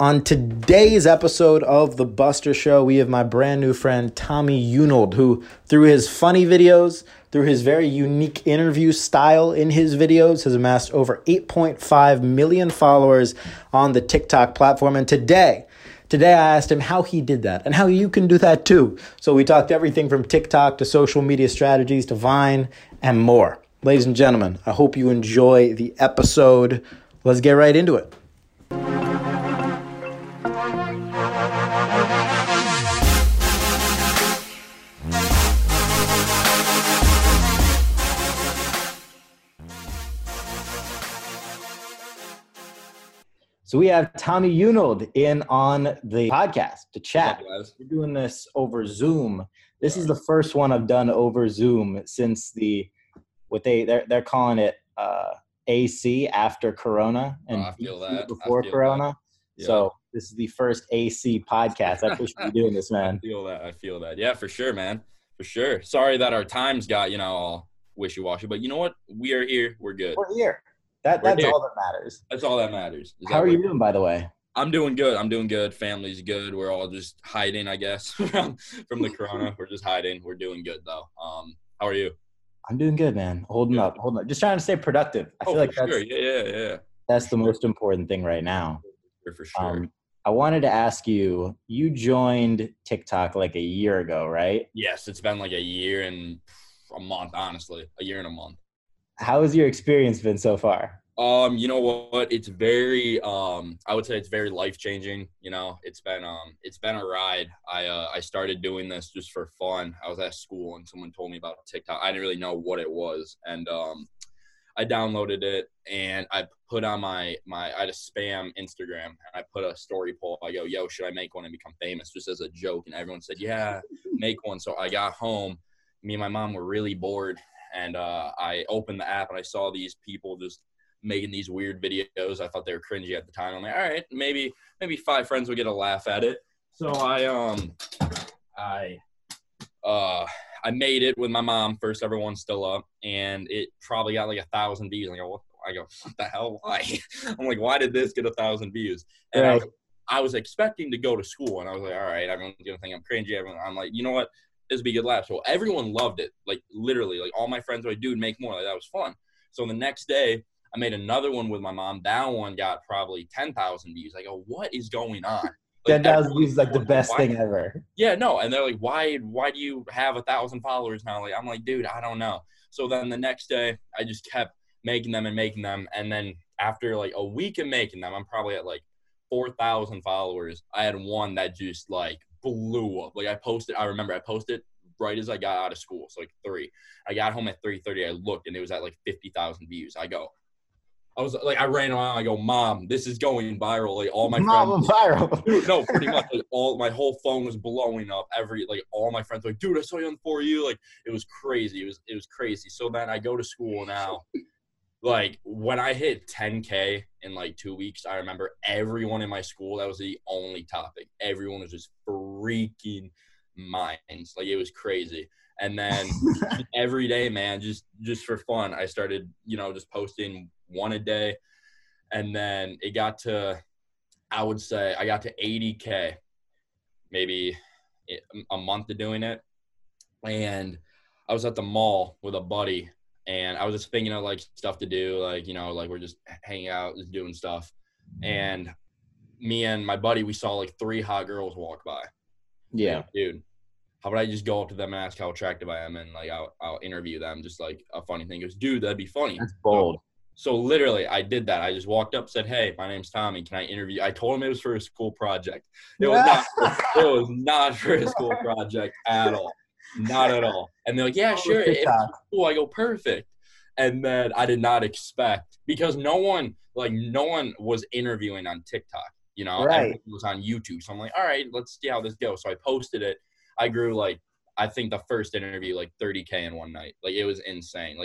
On today's episode of The Buster Show, we have my brand new friend, Tommy Unold, who through his funny videos, through his very unique interview style in his videos, has amassed over 8.5 million followers on the TikTok platform. And today I asked him how he did that and how you can do that too. So we talked everything from TikTok to social media strategies to Vine and more. Ladies and gentlemen, I hope you enjoy the episode. Let's get right into it. So we have Tommy Unold in on the podcast to chat. We're doing this over Zoom. This is the first one I've done over Zoom since they're calling it AC after Corona and before Corona. Yeah. So this is the first AC podcast. I appreciate you doing this, man. I feel that. Yeah, for sure, man. For sure. Sorry that our times got, all wishy-washy, but you know what? We are here. We're good. We're here. That's all that matters. That's all that matters. How are you doing, by the way? I'm doing good. Family's good. We're all just hiding, I guess, from the corona. We're just hiding. We're doing good, though. How are you? I'm doing good, man. Holding up. Just trying to stay productive. I feel like that's Yeah. That's the most important thing right now. For sure. I wanted to ask you, you joined TikTok like a year ago, right? Yes, it's been like a year and a month, honestly. A year and a month. How has your experience been so far? You know what? It's very, I would say it's very life-changing. It's been a ride. I started doing this just for fun. I was at school and someone told me about TikTok. I didn't really know what it was. And, I downloaded it and I put on I had a spam Instagram and I put a story poll. I go, yo, should I make one and become famous? Just as a joke. And everyone said, yeah, make one. So I got home. Me and my mom were really bored. And I opened the app and I saw these people just making these weird videos. I thought they were cringy at the time. I'm like, all right, maybe five friends will get a laugh at it. So I made it with my mom, first ever one still up, and it probably got like 1,000 views. I go, what the hell? Why? I'm like, why did this get 1,000 views? And right. I was expecting to go to school, and I was like, all right, everyone's gonna think I'm cringy. I'm like, you know what? This would be a good laugh. So everyone loved it. Like literally, like all my friends were like, dude, make more. Like that was fun. So the next day I made another one with my mom. That one got probably 10,000 views. I go, what is going on? Like, 10,000 views is like the best thing ever. Yeah, no. And they're like, why do you have 1,000 followers now? Like, I'm like, dude, I don't know. So then the next day I just kept making them. And then after like a week of making them, I'm probably at like 4,000 followers. I had one that just like blew up. Like I remember I posted right as I got out of school. So like 3, I got home at 3:30. I looked and it was at like 50,000 views. I ran around. I go, mom, this is going viral. Like all my friends. Viral. No, pretty much. Like all my whole phone was blowing up. All my friends were like, dude, I saw you on 4U. Like it was crazy. It was crazy. So then I go to school now. Like when I hit 10K in like 2 weeks, I remember everyone in my school, that was the only topic. Everyone was just freaking minds. Like it was crazy. And then every day, man, just for fun, I started, just posting one a day. And then it got to, I would say I got to 80K, maybe a month of doing it. And I was at the mall with a buddy. And I was just thinking of, like, stuff to do, like, we're just hanging out, just doing stuff. And me and my buddy, we saw, like, 3 hot girls walk by. Yeah. Like, dude, how about I just go up to them and ask how attractive I am, and, like, I'll interview them, just, like, a funny thing. He goes, dude, that'd be funny. That's bold. So, literally, I did that. I just walked up, said, hey, my name's Tommy. Can I interview? I told him it was for a school project. It was not for a school project at all. Not at all. And they're like, yeah, sure. Cool. I go, perfect. And then I did not expect, because no one was interviewing on TikTok, right. Everyone was on YouTube. So I'm like, all right, let's see how this goes. So I posted it. I grew I think the first interview, 30K in one night. Like it was insane.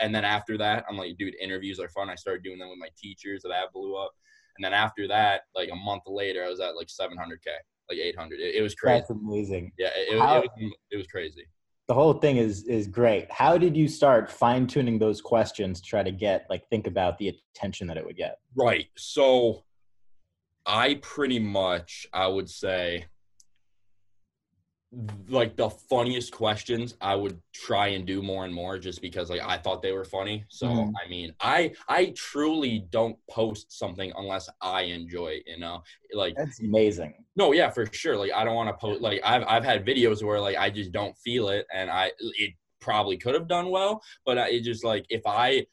And then after that, I'm like, dude, interviews are fun. I started doing them with my teachers, that blew up. And then after that, a month later, I was at 700K. 800. It was crazy. That's amazing. Yeah, it was crazy. The whole thing is great. How did you start fine-tuning those questions to try to get, think about the attention that it would get? Right. So I pretty much, I would say, like, the funniest questions I would try and do more and more just because, like, I thought they were funny. So, I mean, I truly don't post something unless I enjoy it, you know? Like, that's amazing. No, yeah, for sure. Like, I don't want to post – like, I've had videos where, like, I just don't feel it, and it probably could have done well, but it just, like, if I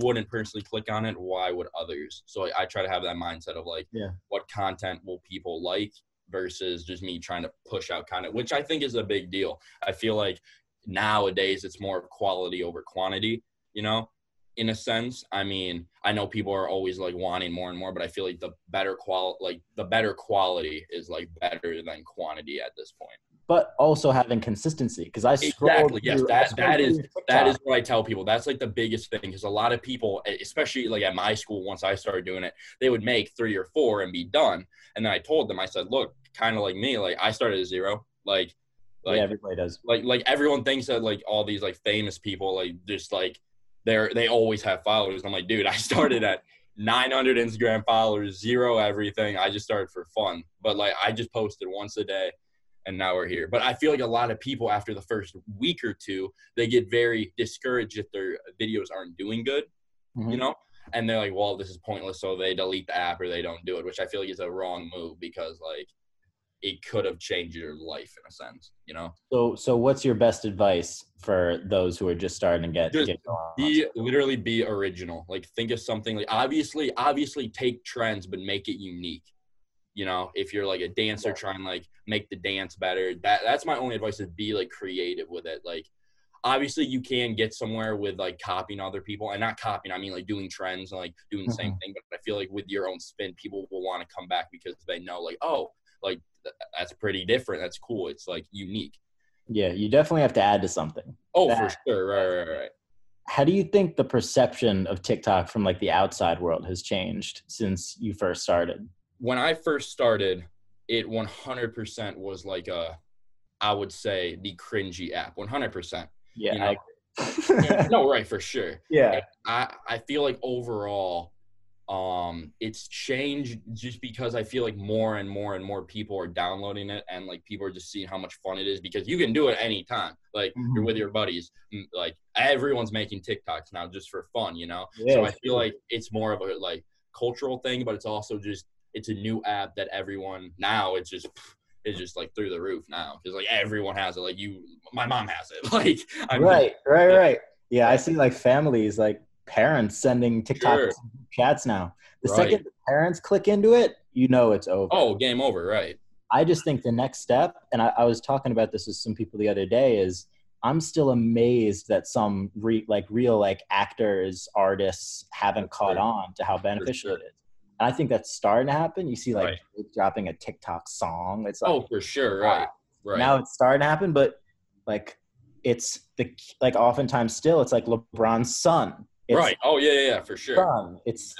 wouldn't personally click on it, why would others? So, like, I try to have that mindset of, like, what content will people like versus just me trying to push out content, which I think is a big deal. I feel like nowadays it's more quality over quantity, you know, in a sense. I mean, I know people are always, like, wanting more and more, but I feel like the better quality is, like, better than quantity at this point. But also having consistency, because I scroll exactly through, yes, that is what I tell people. That's, like, the biggest thing, because a lot of people, especially, like, at my school, once I started doing it, they would make 3 or 4 and be done. And then I told them, I said, look, kind of like me, like, I started at 0. Like yeah, everybody does. Like everyone thinks that, like, all these, like, famous people, like, just, like, they always have followers. I'm like, dude, I started at 900 Instagram followers, 0 everything. I just started for fun, but, like, I just posted once a day. And now we're here. But I feel like a lot of people after the first week or two, they get very discouraged if their videos aren't doing good, you know? And they're like, well, this is pointless. So they delete the app or they don't do it, which I feel like is a wrong move because, like, it could have changed your life in a sense, you know? So what's your best advice for those who are just starting to get going? Literally be original. Like, think of something. Like, obviously take trends, but make it unique. You know, if you're, like, a dancer, try and, like, make the dance better. That's my only advice, is be, like, creative with it. Like, obviously you can get somewhere with, like, copying other people, and not copying, I mean, like, doing trends and, like, doing the same thing. But I feel like with your own spin, people will want to come back because they know, like, oh, like, that's pretty different. That's cool. It's, like, unique. Yeah, you definitely have to add to something. Oh, for sure. Right. How do you think the perception of TikTok from, like, the outside world has changed since you first started? When I first started, it 100% was like I would say the cringy app, 100%. Yeah, you know? No, right, for sure. Yeah. And I feel like overall, it's changed just because I feel like more and more people are downloading it, and, like, people are just seeing how much fun it is because you can do it anytime. Like, you're with your buddies, like, everyone's making TikToks now just for fun, you know? Yeah, so I feel like it's more of a, like, cultural thing, but it's also just, it's a new app that everyone now, it's just like through the roof now, because, like, everyone has it. Like, my mom has it. Like, I'm right. Yeah, I see, like, families, like, parents sending TikTok chats now. The second the parents click into it, you know it's over. Oh, game over, right? I just think the next step, and I was talking about this with some people the other day, is I'm still amazed that some real actors, artists haven't caught on to how beneficial it is. And I think that's starting to happen. You see, like, dropping a TikTok song. It's like, oh, for sure, right. Now it's starting to happen, but, like, it's the, like, oftentimes still, it's like LeBron's son. It's Oh yeah, for sure. It's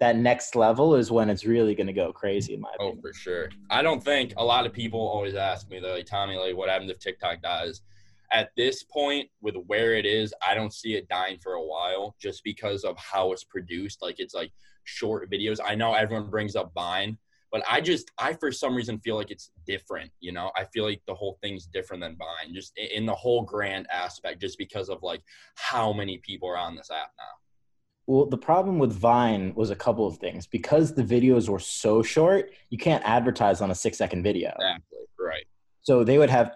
that next level is when it's really gonna go crazy, in my opinion. Oh, for sure. I don't think a lot of people always ask me, they're like, Tommy, like, what happens if TikTok dies? At this point, with where it is, I don't see it dying for a while just because of how it's produced. Like, it's, like, short videos. I know everyone brings up Vine, but I for some reason feel like it's different, you know? I feel like the whole thing's different than Vine, just in the whole grand aspect, just because of, like, how many people are on this app now. Well, the problem with Vine was a couple of things. Because the videos were so short, you can't advertise on a 6-second video. Exactly, right. So they would have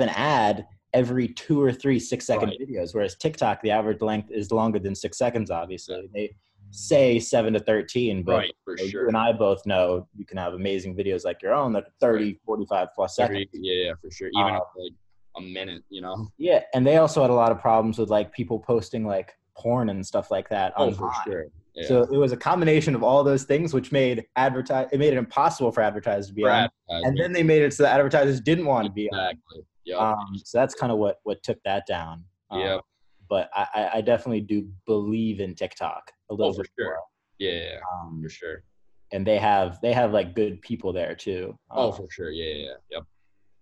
an ad every 2 or 3 6-second videos, whereas TikTok, the average length is longer than 6 seconds, obviously. Yeah. They say 7 to 13, but you and I both know you can have amazing videos like your own that are 30, 45 plus seconds. Yeah, for sure. Even up to, like, a minute, you know? Yeah, and they also had a lot of problems with, like, people posting, like, porn and stuff like that online. For sure. Yeah. So it was a combination of all those things, which made it impossible for advertisers to be on. And then they made it so the advertisers didn't want to be on. Exactly. Yep. So that's kind of what took that down. But I definitely do believe in TikTok a little bit more. Yeah, for sure. And they have like good people there too. For sure. Yeah.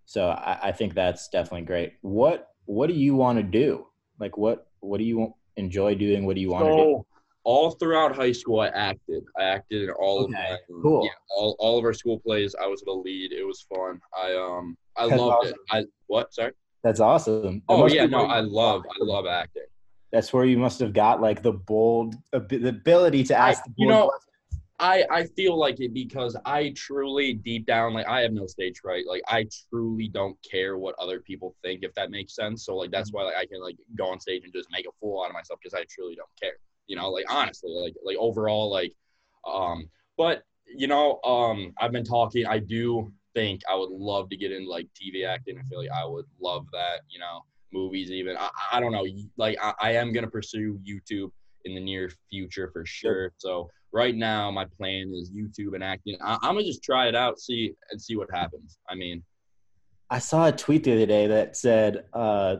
So I think that's definitely great. What do you want to do? Like what do you enjoy doing? What do you want to do? all throughout high school, I acted in all of my cool. Yeah, all of our school plays. I was the lead. It was fun. I That's loved awesome. It. I what? Sorry. That's awesome. Oh yeah, no, I love acting. That's where you must have got like the bold the ability to ask. I feel like it because I truly deep down, like I have no stage fright. Like I truly don't care what other people think, if that makes sense. So like that's why like I can like go on stage and just make a fool out of myself because I truly don't care. You know, like honestly, like overall, like, but you know, I've been talking. I do think I would love to get into like TV acting. I feel like I would love that. You know, movies even. I don't know. Like I am gonna pursue YouTube in the near future for sure. So right now my plan is YouTube and acting. I'm gonna just try it out, see what happens. I mean, I saw a tweet the other day that said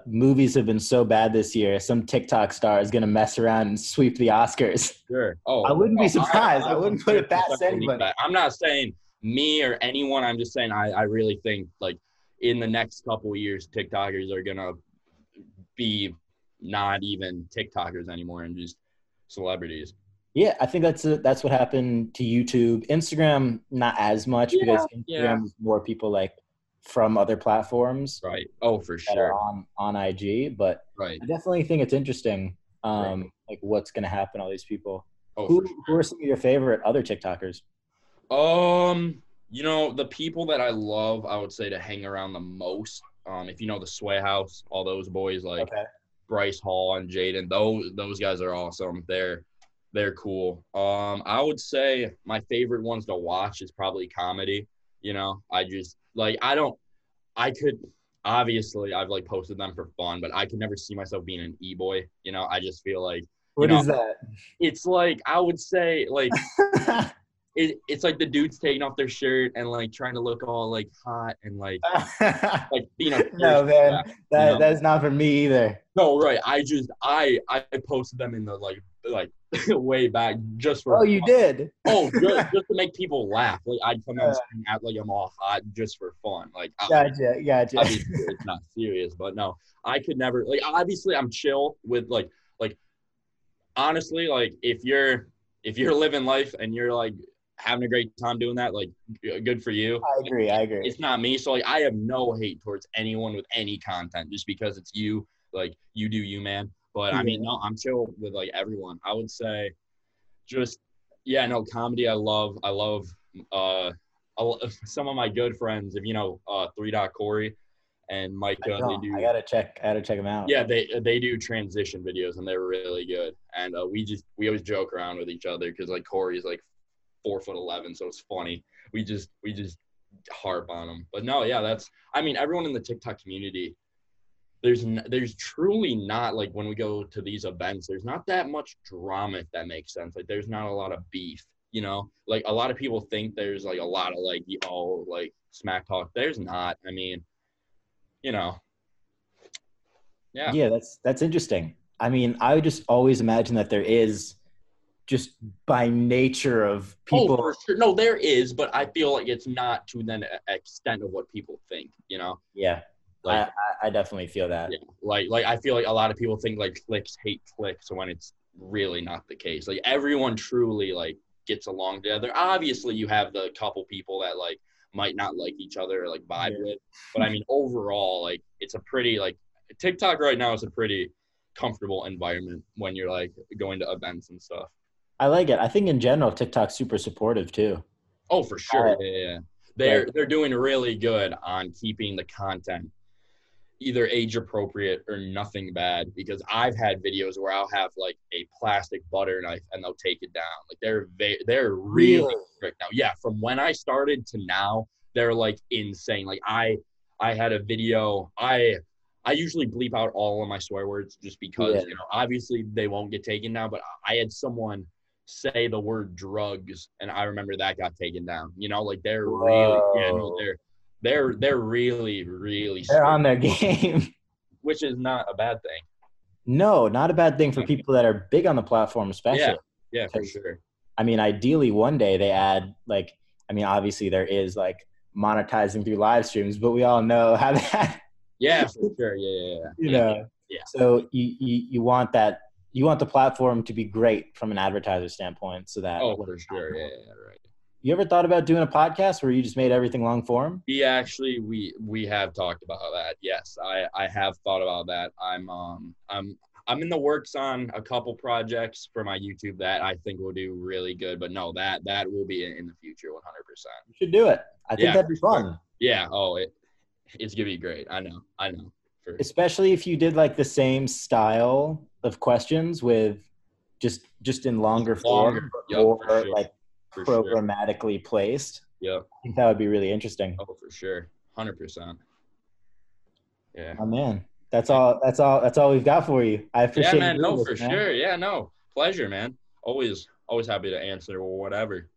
movies have been so bad this year, some TikTok star is gonna mess around and sweep the Oscars. Sure. Oh, I wouldn't be surprised. I wouldn't put it past anybody. I'm not saying me or anyone. I'm just saying I really think like in the next couple of years, TikTokers are gonna be not even TikTokers anymore and just celebrities. Yeah, I think that's what happened to YouTube. Instagram, not as much because Instagram is more people like from other platforms. Right. Oh, for sure. On IG, but I definitely think it's interesting like what's going to happen to all these people. Oh, who are some of your favorite other TikTokers? You know, the people that I love, I would say to hang around the most. If you know the Sway House, all those boys like Bryce Hall and Jaden, those guys are awesome. They're cool. I would say my favorite ones to watch is probably comedy. You know, I just like obviously I've like posted them for fun, but I could never see myself being an e-boy. You know, I just feel like what is that? It's like I would say like it's like the dudes taking off their shirt and like trying to look all like hot and like like you know. No man, that's not for me either. No, right. I posted them in the like way back just for fun. You did just to make people laugh. Like I'd come out and act like I'm all hot just for fun. Like gotcha. Obviously it's not serious, but no, I could never. Like obviously I'm chill with like honestly, like if you're living life and you're like having a great time doing that, like good for you. I agree. It's not me, so like I have no hate towards anyone with any content just because it's you. Like you do you, man. But I mean, no, I'm chill with like everyone. I would say, comedy. I love some of my good friends. If you know, 3. Corey and Mike, I gotta check them out. Yeah, they do transition videos and they're really good. And we always joke around with each other because like Corey's like 4'11", so it's funny. We just harp on him. But no, yeah, everyone in the TikTok community. There's truly not, like, when we go to these events, there's not that much drama, if that makes sense. Like, there's not a lot of beef, you know? Like, a lot of people think there's, like, a lot of, like, smack talk. There's not. I mean, you know. Yeah. Yeah, that's interesting. I mean, I would just always imagine that there is just by nature of people. Oh, for sure. No, there is, but I feel like it's not to the extent of what people think, you know? Yeah. Like, I definitely feel that. Yeah, like I feel like a lot of people think like cliques hate cliques when it's really not the case. Like everyone truly like gets along together. Obviously, you have the couple people that like might not like each other or like vibe with, but I mean overall, like it's a pretty like TikTok right now is a pretty comfortable environment when you're like going to events and stuff. I like it. I think in general TikTok's super supportive too. Oh, for sure. Yeah. They're doing really good on keeping the content either age appropriate or nothing bad, because I've had videos where I'll have like a plastic butter knife and they'll take it down. Like they're really strict now. Yeah. From when I started to now, they're like insane. Like I had a video, I usually bleep out all of my swear words just because, you know, obviously they won't get taken down, but I had someone say the word drugs and I remember that got taken down, you know, like they're really, they're really, really strict. They're on their game. Which is not a bad thing. No, not a bad thing for people that are big on the platform, especially. Yeah, for sure. I mean, ideally, one day they add, like, I mean, obviously there is, like, monetizing through live streams, but we all know how that. Yeah, for sure. Yeah. You know, so you want that you want the platform to be great from an advertiser standpoint, so that. Oh, for sure. Yeah, right. You ever thought about doing a podcast where you just made everything long form? We have talked about that. Yes, I have thought about that. I'm in the works on a couple projects for my YouTube that I think will do really good, but no, that will be in the future 100%. You should do it. I think that'd be fun. Yeah. Oh, it's going to be great. I know. Especially if you did like the same style of questions with just in longer form or like programmatically placed. Yep. I think that would be really interesting. Oh, for sure. 100%. Yeah. Oh man. That's all we've got for you. I appreciate it. Yeah, man. No, for sure. Yeah, no. Pleasure, man. Always happy to answer or whatever.